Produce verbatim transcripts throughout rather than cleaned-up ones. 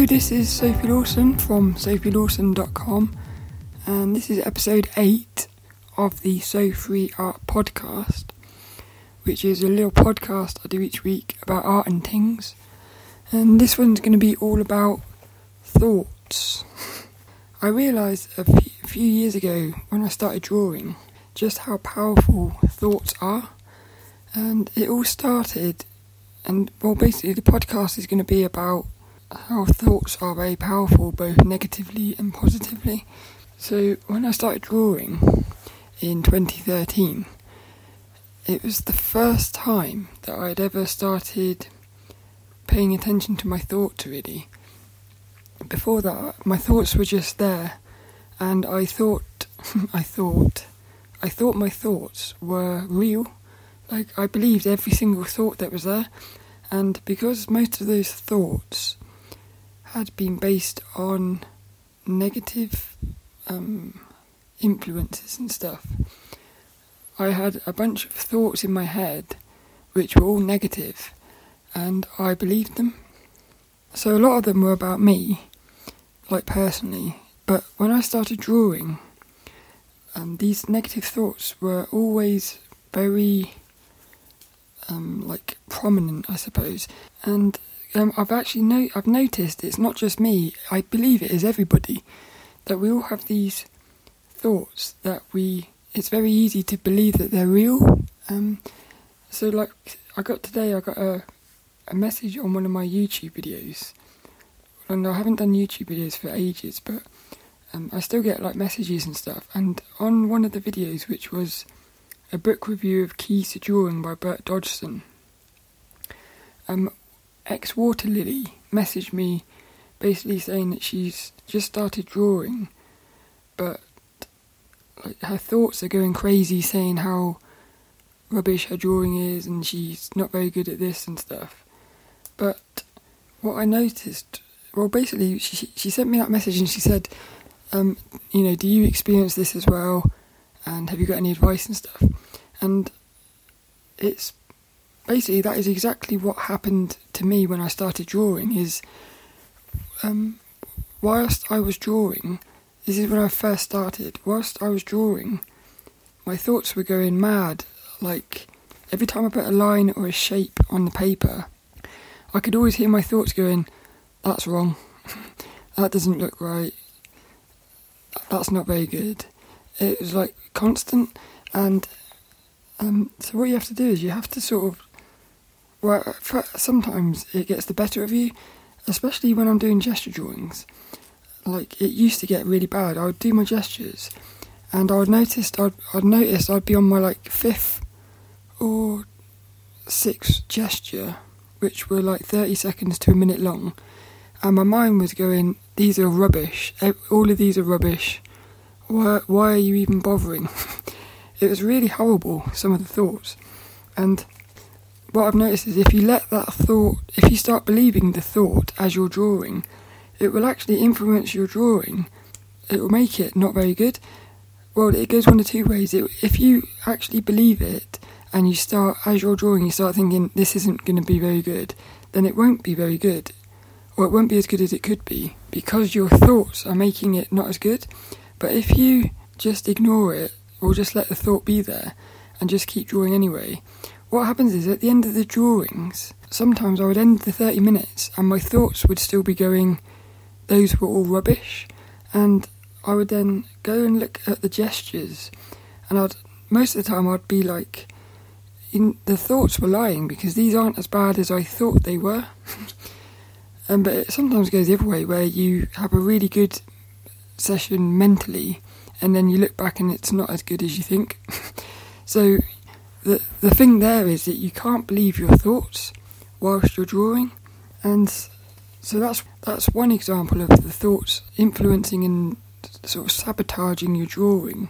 Hello, this is Sophie Lawson from sophie lawson dot com, and this is episode eight of the So Free Art podcast, which is a little podcast I do each week about art and things. And this one's going to be all about thoughts. I realised a few years ago when I started drawing just how powerful thoughts are, and it all started, and well basically the podcast is going to be about how thoughts are very powerful, both negatively and positively. So when I started drawing in twenty thirteen, it was the first time that I'd ever started paying attention to my thoughts, really. Before that, my thoughts were just there, and I thought, I thought, I thought my thoughts were real. Like, I believed every single thought that was there, and because most of those thoughts had been based on negative um, influences and stuff. I had a bunch of thoughts in my head which were all negative, and I believed them. So a lot of them were about me, like personally, but when I started drawing, um, these negative thoughts were always very um, like prominent, I suppose, and Um, I've actually no- I've noticed it's not just me, I believe it is everybody, that we all have these thoughts that we, it's very easy to believe that they're real. Um, so like, I got today, I got a, a message on one of my YouTube videos, and I haven't done YouTube videos for ages, but um, I still get like messages and stuff, and on one of the videos, which was a book review of Keys to Drawing by Bert Dodgson, um, Ex Water Lily messaged me basically saying that she's just started drawing, but like, her thoughts are going crazy saying how rubbish her drawing is and she's not very good at this and stuff. But what I noticed, well basically she, she sent me that message and she said, um, you know, do you experience this as well, and have you got any advice and stuff? And it's basically, that is exactly what happened to me when I started drawing, is um, whilst I was drawing, this is when I first started, whilst I was drawing, my thoughts were going mad. Like, every time I put a line or a shape on the paper, I could always hear my thoughts going, that's wrong, that doesn't look right, that's not very good. It was like constant, and um, so what you have to do is you have to sort of, well, sometimes it gets the better of you, especially when I'm doing gesture drawings. Like, it used to get really bad. I would do my gestures, and I would notice I'd, I'd notice I'd be on my like fifth or sixth gesture, which were like thirty seconds to a minute long, and my mind was going, "These are rubbish. All of these are rubbish. Why, why are you even bothering?" It was really horrible, some of the thoughts, and what I've noticed is if you let that thought, if you start believing the thought as you're drawing, it will actually influence your drawing. It will make it not very good. Well, it goes one of two ways. It, if you actually believe it and you start, as you're drawing, you start thinking this isn't going to be very good, then it won't be very good, or it won't be as good as it could be, because your thoughts are making it not as good. But if you just ignore it, or just let the thought be there and just keep drawing anyway, what happens is at the end of the drawings, sometimes I would end the thirty minutes and my thoughts would still be going, those were all rubbish, and I would then go and look at the gestures, and I'd, most of the time I'd be like, in, the thoughts were lying because these aren't as bad as I thought they were. um, but it sometimes goes the other way, where you have a really good session mentally and then you look back and it's not as good as you think. So The the thing there is that you can't believe your thoughts whilst you're drawing, and so that's that's one example of the thoughts influencing and sort of sabotaging your drawing.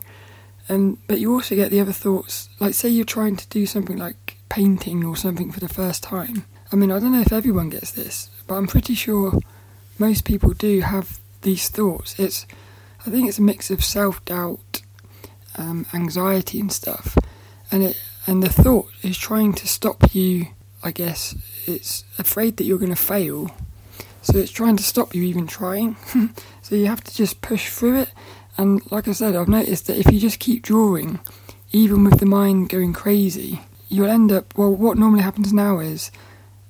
And but you also get the other thoughts, like say you're trying to do something like painting or something for the first time. I mean, I don't know if everyone gets this, but I'm pretty sure most people do have these thoughts. It's I think it's a mix of self-doubt, um, anxiety and stuff, and it. And the thought is trying to stop you, I guess. It's afraid that you're going to fail. So it's trying to stop you even trying. So you have to just push through it. And like I said, I've noticed that if you just keep drawing, even with the mind going crazy, you'll end up, well, what normally happens now is,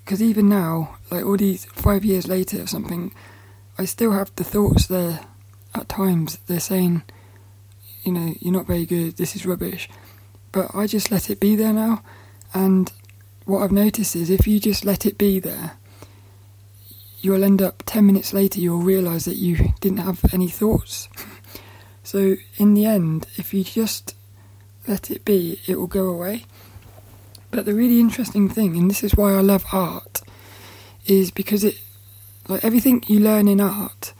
because even now, like all these five years later or something, I still have the thoughts there at times. They're saying, you know, you're not very good, this is rubbish. But I just let it be there now. And what I've noticed is if you just let it be there, you'll end up ten minutes later, you'll realise that you didn't have any thoughts. So in the end, if you just let it be, it will go away. But the really interesting thing, and this is why I love art, is because it, like everything you learn in art,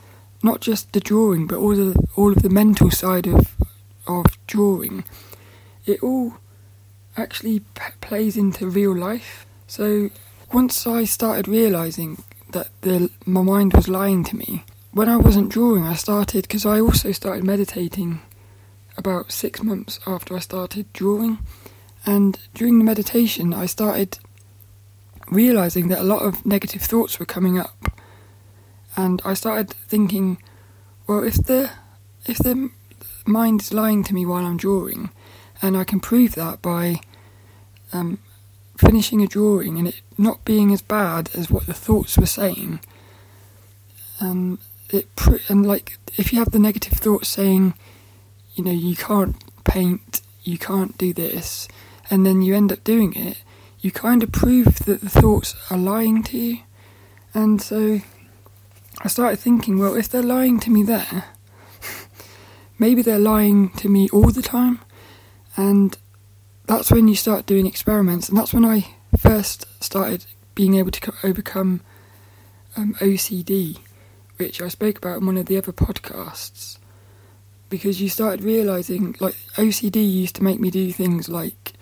not just the drawing, but all the all of the mental side of of drawing, it all actually p- plays into real life. So once I started realising that the, my mind was lying to me, when I wasn't drawing, I started, because I also started meditating about six months after I started drawing. And during the meditation, I started realising that a lot of negative thoughts were coming up. And I started thinking, well, if the if the mind is lying to me while I'm drawing, and I can prove that by um, finishing a drawing and it not being as bad as what the thoughts were saying, um, it pr- and like if you have the negative thoughts saying, you know, you can't paint, you can't do this, and then you end up doing it, you kind of prove that the thoughts are lying to you. And so I started thinking, well, if they're lying to me there, maybe they're lying to me all the time. And that's when you start doing experiments. And that's when I first started being able to overcome um, O C D, which I spoke about in one of the other podcasts. Because you started realising, like, O C D used to make me do things like,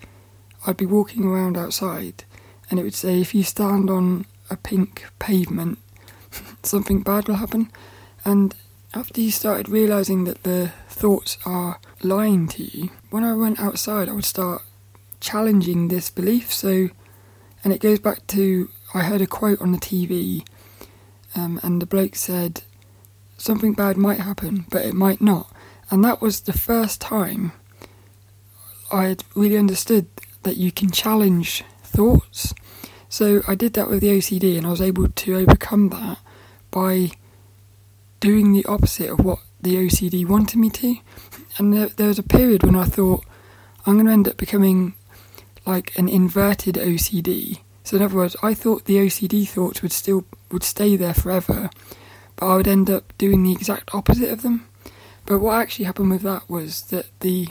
I'd be walking around outside and it would say, if you stand on a pink pavement, something bad will happen. And after you started realising that the thoughts are lying to you, when I went outside, I would start challenging this belief. So, and it goes back to, I heard a quote on the T V, um, and the bloke said, something bad might happen, but it might not. And that was the first time I had really understood that you can challenge thoughts. So I did that with the O C D, and I was able to overcome that by doing the opposite of what the O C D wanted me to. And there, there was a period when I thought, I'm going to end up becoming like an inverted O C D. So in other words, I thought the O C D thoughts would still would stay there forever, but I would end up doing the exact opposite of them. But what actually happened with that was that the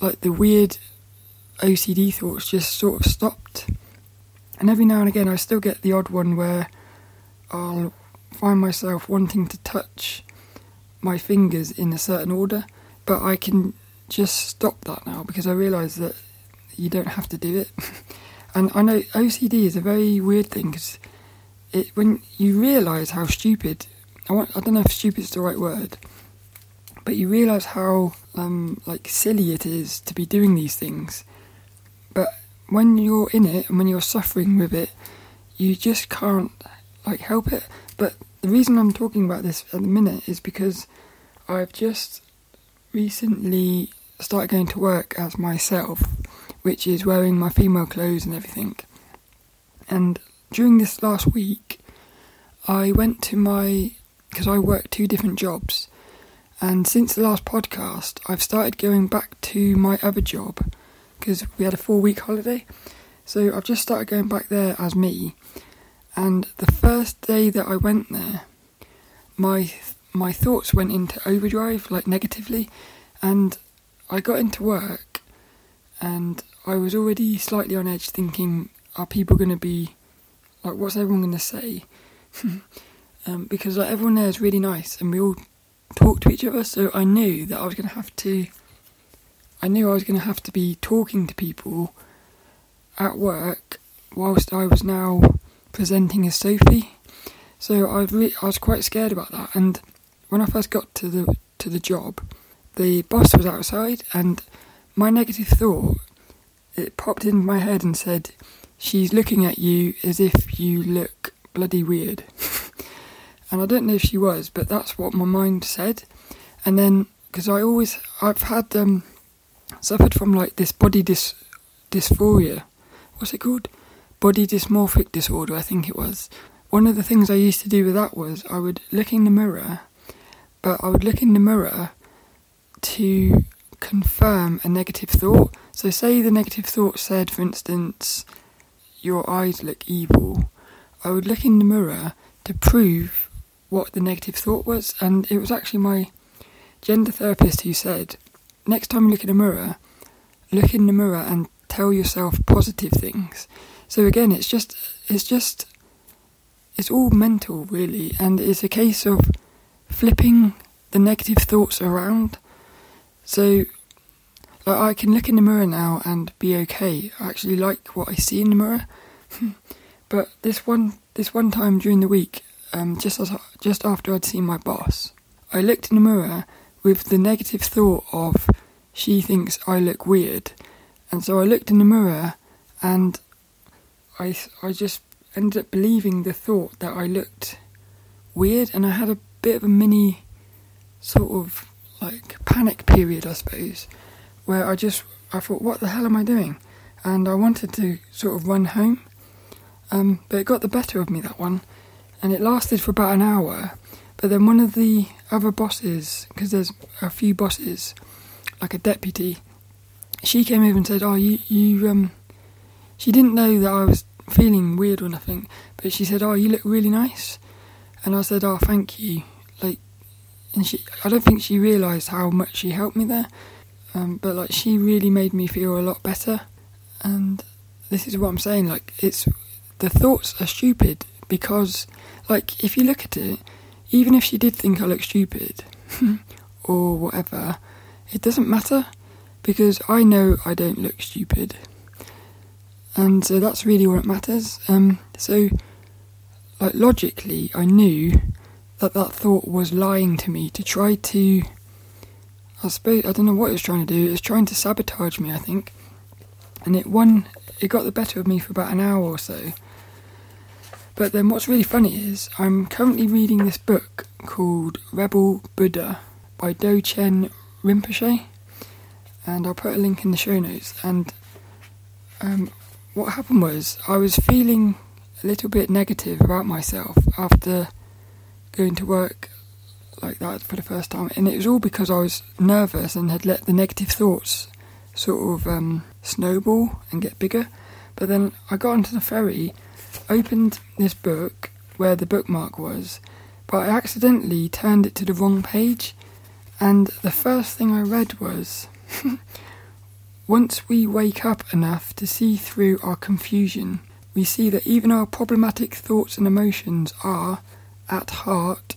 like the weird O C D thoughts just sort of stopped. And every now and again I still get the odd one where I'll find myself wanting to touch my fingers in a certain order, but I can just stop that now because I realise that you don't have to do it. And I know O C D is a very weird thing because it, when you realise how stupid, I, want, I don't know if stupid is the right word, but you realise how um, like silly it is to be doing these things. But when you're in it and when you're suffering with it, you just can't like help it. But the reason I'm talking about this at the minute is because I've just recently started going to work as myself, which is wearing my female clothes and everything. And during this last week, I went to my... because I work two different jobs. And since the last podcast, I've started going back to my other job because we had a four-week holiday. So I've just started going back there as me. And the first day that I went there, my my thoughts went into overdrive, like negatively. And I got into work and I was already slightly on edge thinking, are people going to be, like, what's everyone going to say? um, because like, everyone there is really nice and we all talk to each other, so I knew that I was going to have to I knew I was going to have to be talking to people at work whilst I was now presenting as Sophie. So I, re- I was quite scared about that. And when I first got to the to the job, the boss was outside and my negative thought, it popped into my head and said, she's looking at you as if you look bloody weird. and I don't know if she was, but that's what my mind said. And then, because I always, I've had, um, suffered from like this body dys, dysphoria, what's it called? Body dysmorphic disorder, I think it was. One of the things I used to do with that was I would look in the mirror, but I would look in the mirror to confirm a negative thought. So say the negative thought said, for instance, your eyes look evil. I would look in the mirror to prove what the negative thought was. And it was actually my gender therapist who said, next time you look in a mirror, look in the mirror and tell yourself positive things. So again, it's just, it's just, it's all mental really. And it's a case of flipping the negative thoughts around. So like, I can look in the mirror now and be okay. I actually like what I see in the mirror. But this one this one time during the week, um, just as, just after I'd seen my boss, I looked in the mirror with the negative thought of, she thinks I look weird. And so I looked in the mirror and I, I just ended up believing the thought that I looked weird. And I had a bit of a mini sort of like panic period, I suppose, where I just, I thought, what the hell am I doing? And I wanted to sort of run home. Um, but it got the better of me, that one, and it lasted for about an hour. But then one of the other bosses, because there's a few bosses, like a deputy, she came over and said, oh, you, you, um, she didn't know that I was feeling weird or nothing, but she said, oh, you look really nice. And I said, oh, thank you. Like, and she, I don't think she realised how much she helped me there, um, but like, she really made me feel a lot better. And this is what I'm saying, like, it's, the thoughts are stupid because, like, if you look at it, even if she did think I look stupid or whatever, it doesn't matter because I know I don't look stupid. And so that's really all that matters. Um, so, like, logically, I knew that that thought was lying to me to try to, I suppose, I don't know what it was trying to do. It was trying to sabotage me, I think. And it won, it got the better of me for about an hour or so. But then what's really funny is I'm currently reading this book called Rebel Buddha by Do Chen Rinpoche, and I'll put a link in the show notes. And um, what happened was I was feeling a little bit negative about myself after going to work like that for the first time, and it was all because I was nervous and had let the negative thoughts sort of um, snowball and get bigger. But then I got onto the ferry, opened this book where the bookmark was, but I accidentally turned it to the wrong page, and the first thing I read was, once we wake up enough to see through our confusion, we see that even our problematic thoughts and emotions are, at heart,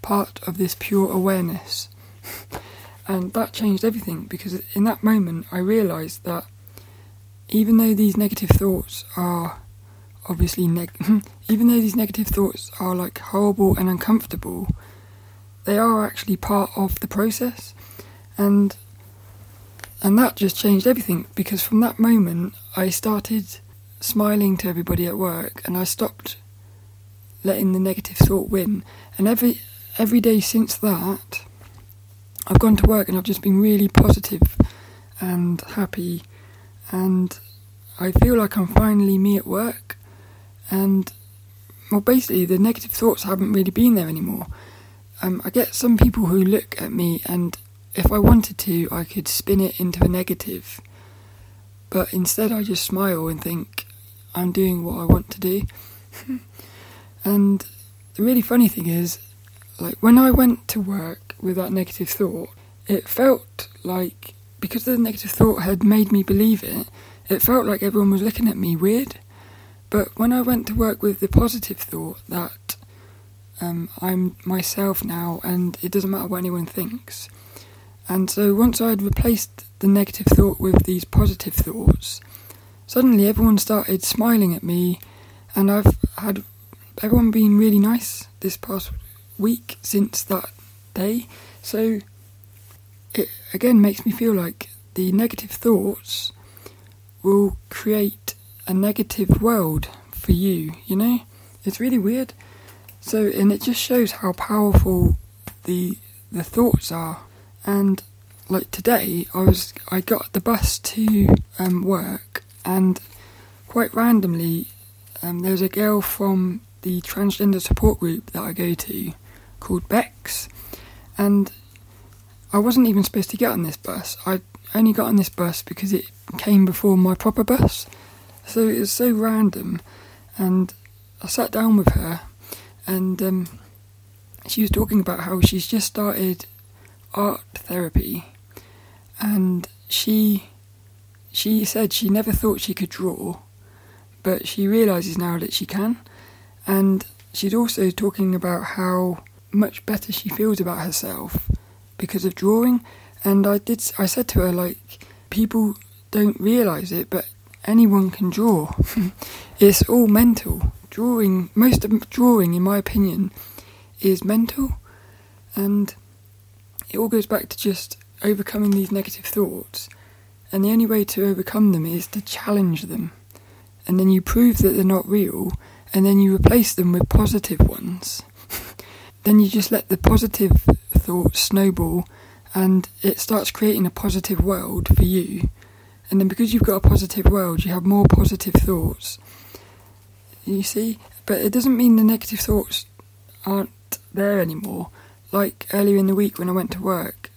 part of this pure awareness. And that changed everything, because in that moment I realised that even though these negative thoughts are obviously neg- even though these negative thoughts are like horrible and uncomfortable, they are actually part of the process, and and that just changed everything, because from that moment I started smiling to everybody at work, and I stopped letting the negative thought win. And every every day since that, I've gone to work and I've just been really positive and happy, and I feel like I'm finally me at work. And well, basically the negative thoughts haven't really been there anymore. Um, I get some people who look at me, and if I wanted to, I could spin it into a negative, but instead I just smile and think I'm doing what I want to do. And the really funny thing is, like, when I went to work with that negative thought, it felt like, because the negative thought had made me believe it, it felt like everyone was looking at me weird. But when I went to work with the positive thought that um, I'm myself now and it doesn't matter what anyone thinks, and so once I had replaced the negative thought with these positive thoughts, suddenly everyone started smiling at me, and I've had everyone being really nice this past week since that day. So it again makes me feel like the negative thoughts will create a negative world for you, you know? It's really weird. So, and it just shows how powerful the the thoughts are. And like today, I was I got the bus to um, work, and quite randomly, um, there was a girl from the transgender support group that I go to called Bex, and I wasn't even supposed to get on this bus. I only got on this bus because it came before my proper bus, so it was so random. And I sat down with her, and um, she was talking about how she's just started art therapy, and she she said she never thought she could draw, but she realises now that she can. And she's also talking about how much better she feels about herself because of drawing. And I did I said to her, like, people don't realise it, but anyone can draw. It's all mental. Drawing, most of drawing, in my opinion, is mental, and it all goes back to just overcoming these negative thoughts. And the only way to overcome them is to challenge them, and then you prove that they're not real, and then you replace them with positive ones. Then you just let the positive thoughts snowball, and it starts creating a positive world for you. And then because you've got a positive world, you have more positive thoughts. You see? But it doesn't mean the negative thoughts aren't there anymore. Like earlier in the week when I went to work,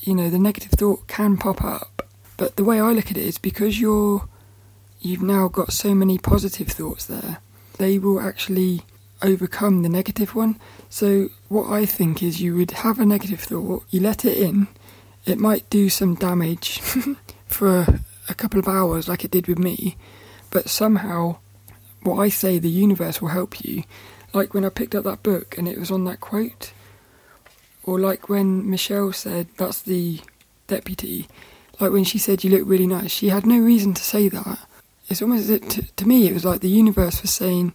you know, the negative thought can pop up. But the way I look at it is, because you're, you've now got so many positive thoughts there, they will actually overcome the negative one. So what I think is, you would have a negative thought, you let it in, it might do some damage for a couple of hours like it did with me, but somehow, what I say, the universe will help you. Like when I picked up that book and it was on that quote, or like when Michelle said, that's the deputy, like when she said, you look really nice, she had no reason to say that. It's almost as if, to, to me, it was like the universe was saying,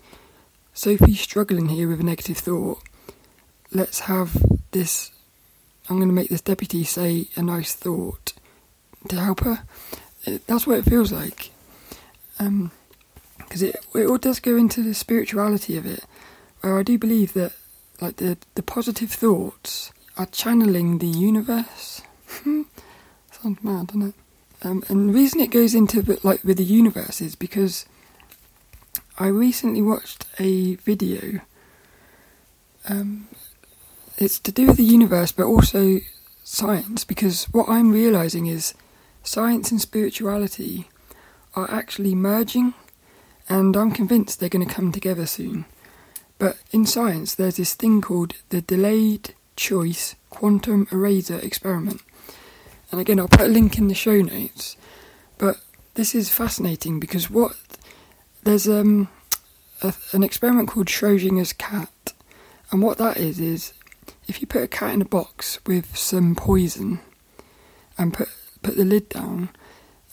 Sophie's struggling here with a negative thought, let's have this, I'm going to make this deputy say a nice thought to help her. That's what it feels like. Um, because it, it all does go into the spirituality of it, where I do believe that, like, the, the positive thoughts are channeling the universe. Sounds mad, doesn't it? Um, and the reason it goes into, the, like, with the universe is because I recently watched a video. Um, it's to do with the universe, but also science, because what I'm realising is science and spirituality are actually merging, and I'm convinced they're going to come together soon. But in science, there's this thing called the Delayed Choice Quantum Eraser Experiment. And again, I'll put a link in the show notes. But this is fascinating because what there's um a, an experiment called Schrödinger's cat. And what that is, is if you put a cat in a box with some poison and put, put the lid down,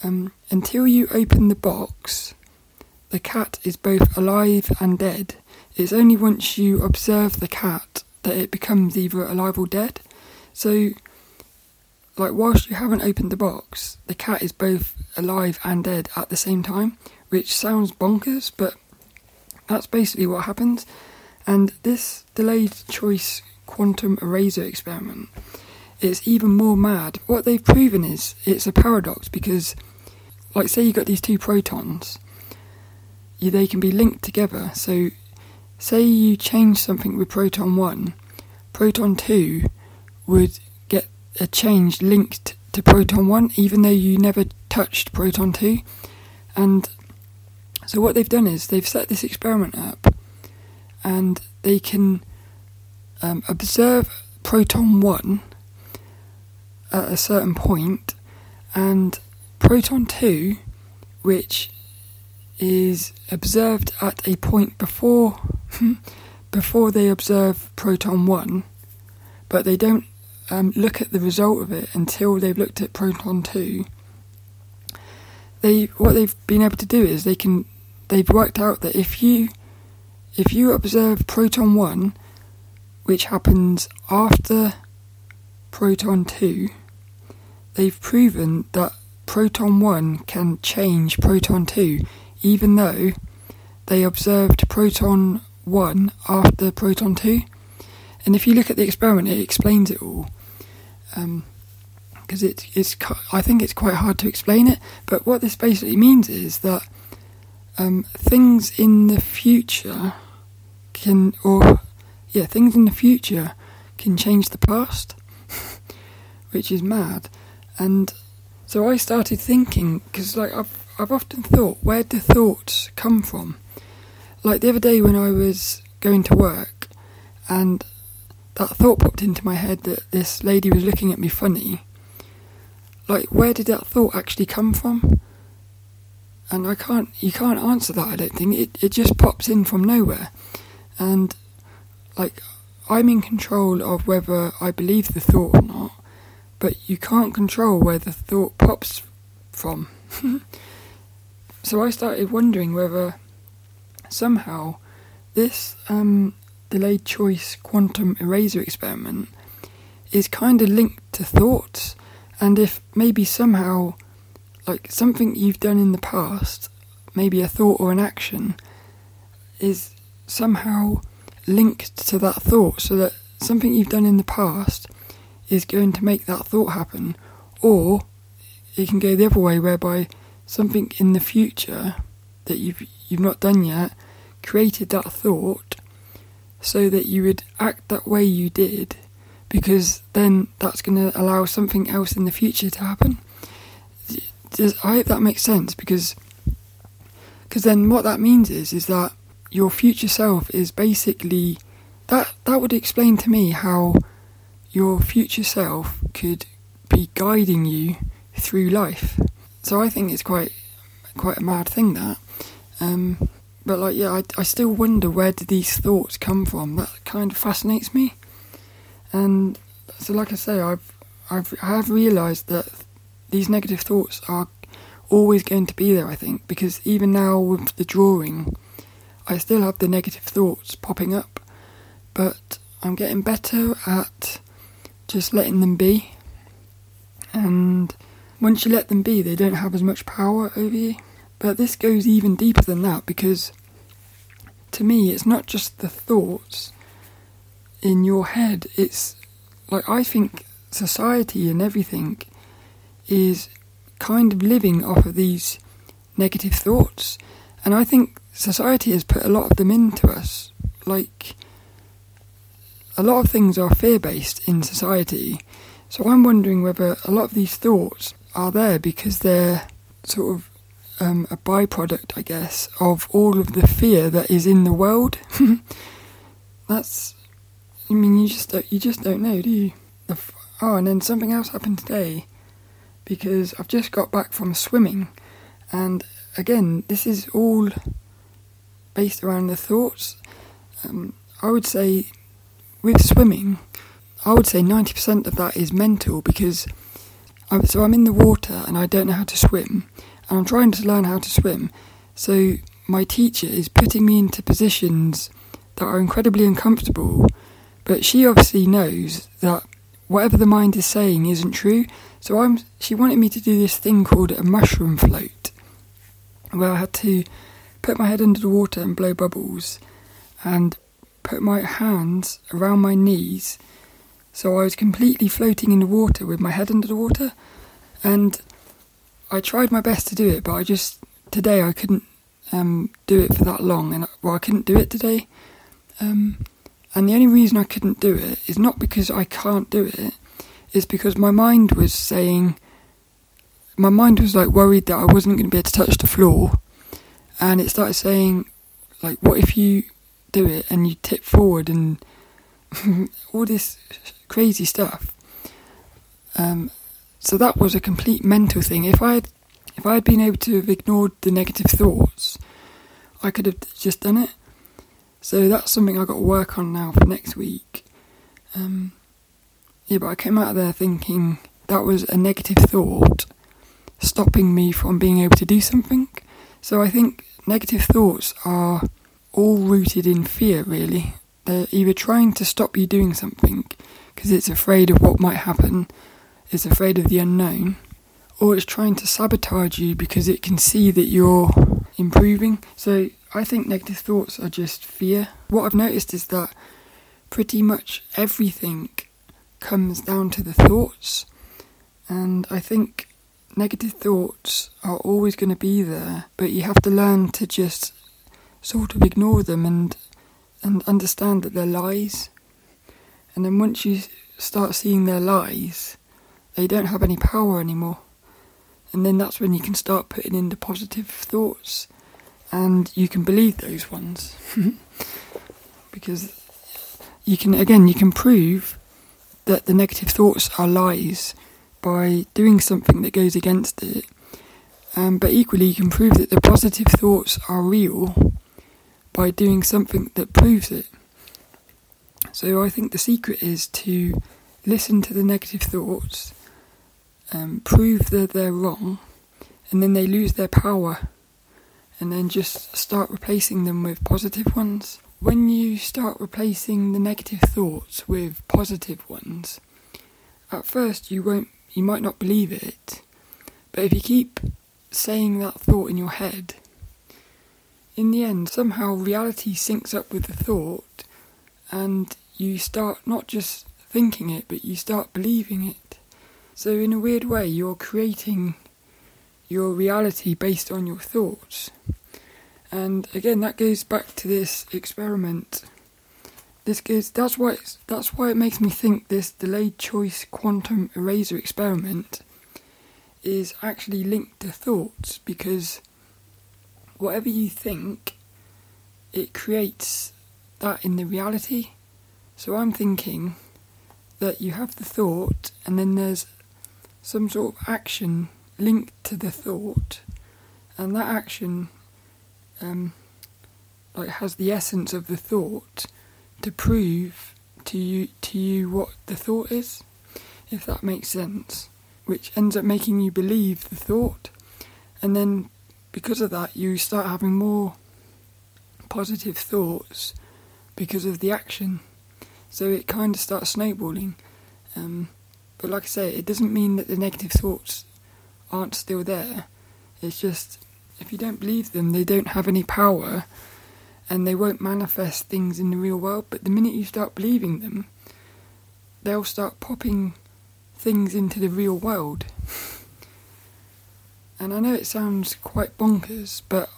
um, until you open the box, the cat is both alive and dead. It's only once you observe the cat that it becomes either alive or dead. So, like, whilst you haven't opened the box, the cat is both alive and dead at the same time, which sounds bonkers, but that's basically what happens. And this Delayed Choice Quantum Eraser Experiment, it's even more mad. What they've proven is it's a paradox, because, like, say you've got these two protons, they can be linked together. So say you change something with proton one, proton two would get a change linked to proton one, even though you never touched proton two. And so what they've done is they've set this experiment up, and they can um, observe proton one at a certain point, and proton two, which is observed at a point before before they observe proton one, but they don't um, look at the result of it until they've looked at proton two. They what they've been able to do is they can they've worked out that if you if you observe proton one, which happens after proton two, they've proven that proton one can change proton two, even though they observed proton one after proton two. And if you look at the experiment, it explains it all. Um, because it, it's, I think it's quite hard to explain it, but what this basically means is that um, things in the future can, or, yeah, things in the future can change the past, which is mad. And so I started thinking, because like, I've, I've often thought, where do thoughts come from? Like the other day when I was going to work, and that thought popped into my head that this lady was looking at me funny. Like, where did that thought actually come from? And I can't, you can't answer that, I don't think. It it just pops in from nowhere. And, like, I'm in control of whether I believe the thought or not, but you can't control where the thought pops from. So I started wondering whether somehow this um, delayed choice quantum eraser experiment is kind of linked to thoughts. And if maybe somehow, like, something you've done in the past, maybe a thought or an action, is somehow linked to that thought, so that something you've done in the past is going to make that thought happen. Or it can go the other way, whereby something in the future that you've, you've not done yet created that thought so that you would act that way you did, because then that's going to allow something else in the future to happen. Does, I hope that makes sense, because because then what that means is is that your future self is basically, that that would explain to me how your future self could be guiding you through life. So I think it's quite quite a mad thing, that. Um, but like, yeah, I, I still wonder, where do these thoughts come from? That kind of fascinates me. And so, like I say, I've, I've, I have realised that these negative thoughts are always going to be there, I think, because even now with the drawing, I still have the negative thoughts popping up, but I'm getting better at just letting them be. And once you let them be, they don't have as much power over you. But this goes even deeper than that, because to me, it's not just the thoughts in your head. It's like, I think society and everything is kind of living off of these negative thoughts, and I think society has put a lot of them into us. Like, a lot of things are fear-based in society, so I'm wondering whether a lot of these thoughts are there because they're sort of um, a byproduct, I guess, of all of the fear that is in the world. That's, I mean, you just don't, you just don't know, do you? Oh, and then something else happened today, because I've just got back from swimming, and again, this is all based around the thoughts. Um, I would say, with swimming, I would say ninety percent of that is mental, because I'm, so I'm in the water and I don't know how to swim, and I'm trying to learn how to swim. So my teacher is putting me into positions that are incredibly uncomfortable. But she obviously knows that whatever the mind is saying isn't true. So I'm. She wanted me to do this thing called a mushroom float, where I had to put my head under the water and blow bubbles, and put my hands around my knees, so I was completely floating in the water with my head under the water. And I tried my best to do it, but I just, today I couldn't um, do it for that long. And well, I couldn't do it today. Um... And the only reason I couldn't do it is not because I can't do it, it's because my mind was saying, my mind was like worried that I wasn't going to be able to touch the floor, and it started saying, like, what if you do it and you tip forward and all this crazy stuff. Um, so that was a complete mental thing. If I had, if I had been able to have ignored the negative thoughts, I could have just done it. So that's something I've got to work on now for next week. Um, yeah, but I came out of there thinking that was a negative thought stopping me from being able to do something. So I think negative thoughts are all rooted in fear, really. They're either trying to stop you doing something because it's afraid of what might happen, it's afraid of the unknown, or it's trying to sabotage you because it can see that you're improving. So I think negative thoughts are just fear. What I've noticed is that pretty much everything comes down to the thoughts, and I think negative thoughts are always going to be there, but you have to learn to just sort of ignore them and and understand that they're lies. And then once you start seeing their lies, they don't have any power anymore. And then that's when you can start putting in the positive thoughts, and you can believe those ones. Because you can, again, you can prove that the negative thoughts are lies by doing something that goes against it. Um, but equally, you can prove that the positive thoughts are real by doing something that proves it. So I think the secret is to listen to the negative thoughts, um, prove that they're wrong, and then they lose their power, and then just start replacing them with positive ones. When you start replacing the negative thoughts with positive ones, at first you won't, you might not believe it, but if you keep saying that thought in your head, in the end, somehow reality syncs up with the thought, and you start not just thinking it, but you start believing it. So in a weird way, you're creating your reality based on your thoughts. And again, that goes back to this experiment. This goes. That's why. It's, that's why it makes me think this delayed choice quantum eraser experiment is actually linked to thoughts, because whatever you think, it creates that in the reality. So I'm thinking that you have the thought, and then there's some sort of action linked to the thought, and that action um, like has the essence of the thought to prove to you to you what the thought is, if that makes sense, which ends up making you believe the thought, and then because of that you start having more positive thoughts because of the action. So it kind of starts snowballing. Um, but like I say, it doesn't mean that the negative thoughts aren't still there. It's just, if you don't believe them, they don't have any power, and they won't manifest things in the real world. But the minute you start believing them, they'll start popping things into the real world. And I know it sounds quite bonkers, but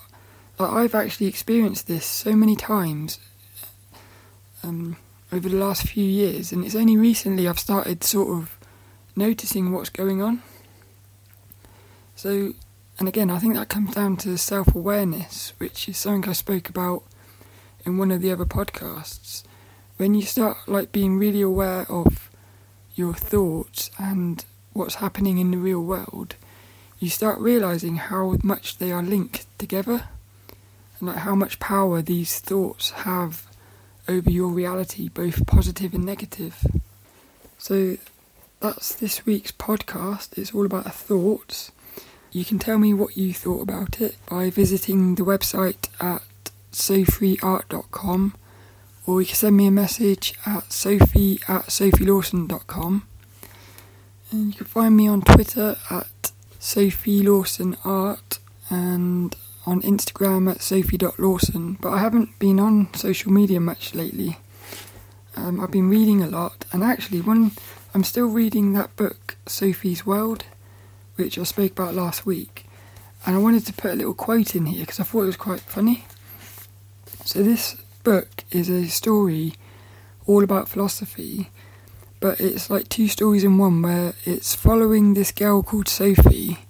I've actually experienced this so many times um, over the last few years, and it's only recently I've started sort of noticing what's going on. So, and again, I think that comes down to self-awareness, which is something I spoke about in one of the other podcasts. When you start like being really aware of your thoughts and what's happening in the real world, you start realising how much they are linked together, and like how much power these thoughts have over your reality, both positive and negative. So that's this week's podcast. It's all about thoughts. You can tell me what you thought about it by visiting the website at so free art dot com, or you can send me a message at sophie at sophie lawson dot com, and you can find me on Twitter at Sophie Lawson Art, and on Instagram at sophie dot lawson, but I haven't been on social media much lately. Um, I've been reading a lot, and actually one, I'm still reading that book, Sophie's World, which I spoke about last week, and I wanted to put a little quote in here because I thought it was quite funny. So this book is a story all about philosophy, but it's like two stories in one, where it's following this girl called Sophie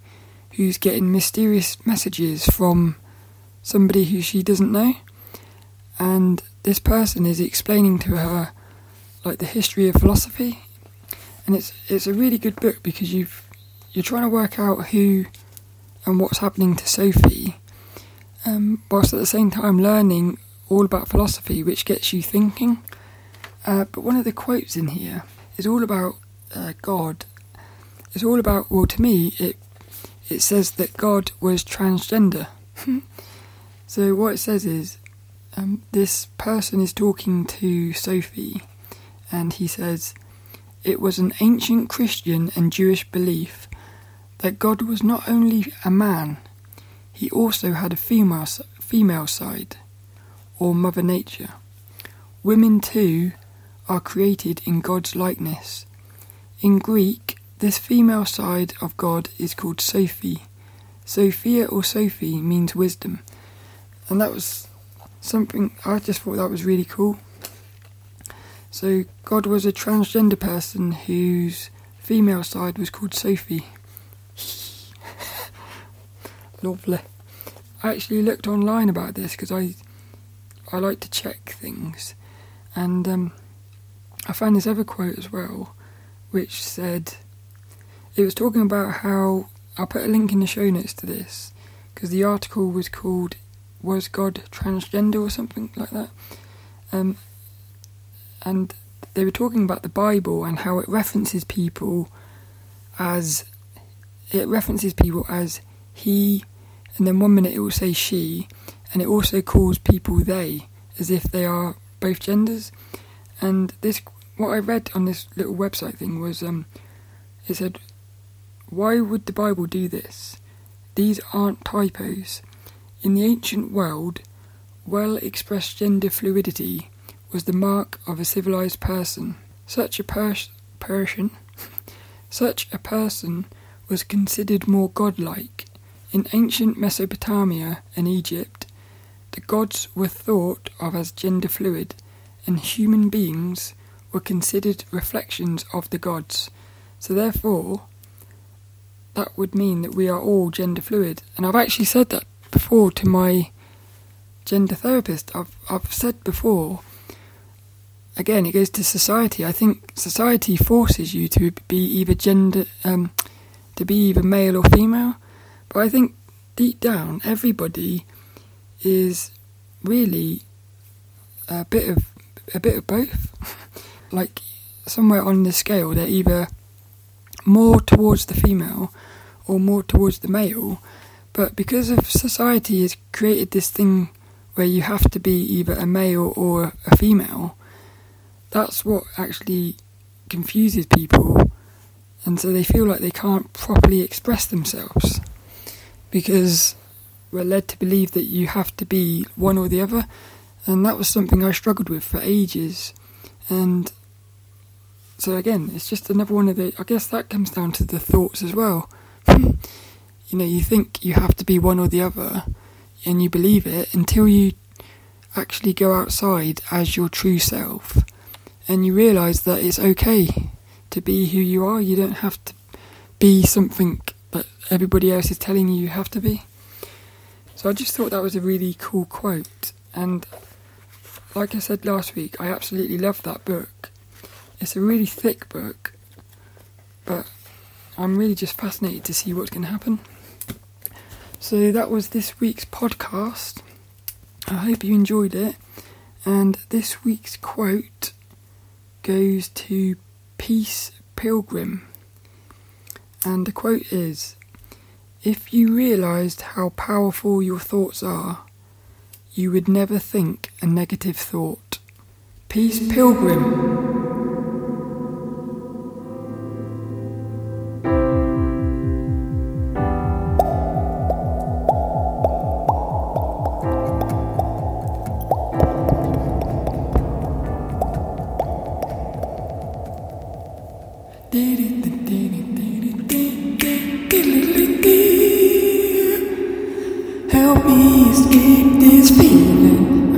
who's getting mysterious messages from somebody who she doesn't know, and this person is explaining to her like the history of philosophy. And it's it's a really good book because you've you're trying to work out who and what's happening to Sophie, um, whilst at the same time learning all about philosophy, which gets you thinking. Uh, but one of the quotes in here is all about uh, God. It's all about, well, to me, it It says that God was transgender. So what it says is, um, this person is talking to Sophie, and he says, "It was an ancient Christian and Jewish belief that God was not only a man, he also had a female female side, or Mother Nature. Women, too, are created in God's likeness. In Greek, this female side of God is called Sophie. Sophia or Sophie means wisdom. And that was something, I just thought that was really cool. So God was a transgender person whose female side was called Sophie. Lovely. I actually looked online about this because I, I like to check things. And um, I found this other quote as well, which said, it was talking about how, I'll put a link in the show notes to this, because the article was called, Was God Transgender or something like that? Um, and they were talking about the Bible and how it references people as, it references people as he, and then one minute it will say she, and it also calls people they, as if they are both genders. And this, what I read on this little website thing was, um, it said, why would the Bible do this? These aren't typos. In the ancient world, well-expressed gender fluidity was the mark of a civilized person. Such a pers- person, such a person was considered more godlike. In ancient Mesopotamia and Egypt, the gods were thought of as gender fluid, and human beings were considered reflections of the gods. So therefore, that would mean that we are all gender fluid. And I've actually said that before to my gender therapist. I've I've said before, again, it goes to society. I think society forces you to be either gender, um, to be either male or female. But I think deep down, everybody is really a bit of a bit of both. Like somewhere on the scale, they're either more towards the female or more towards the male, but because of society has created this thing where you have to be either a male or a female, that's what actually confuses people, and so they feel like they can't properly express themselves because we're led to believe that you have to be one or the other. And that was something I struggled with for ages. And so again, it's just another one of the, I guess that comes down to the thoughts as well. You know, you think you have to be one or the other, and you believe it until you actually go outside as your true self, and you realise that it's okay to be who you are. You don't have to be something that everybody else is telling you you have to be. So I just thought that was a really cool quote. And like I said last week, I absolutely love that book. It's a really thick book, but I'm really just fascinated to see what's going to happen. So that was this week's podcast. I hope you enjoyed it. And this week's quote goes to Peace Pilgrim. And the quote is, if you realised how powerful your thoughts are, you would never think a negative thought. Peace Pilgrim. Help me escape this feeling.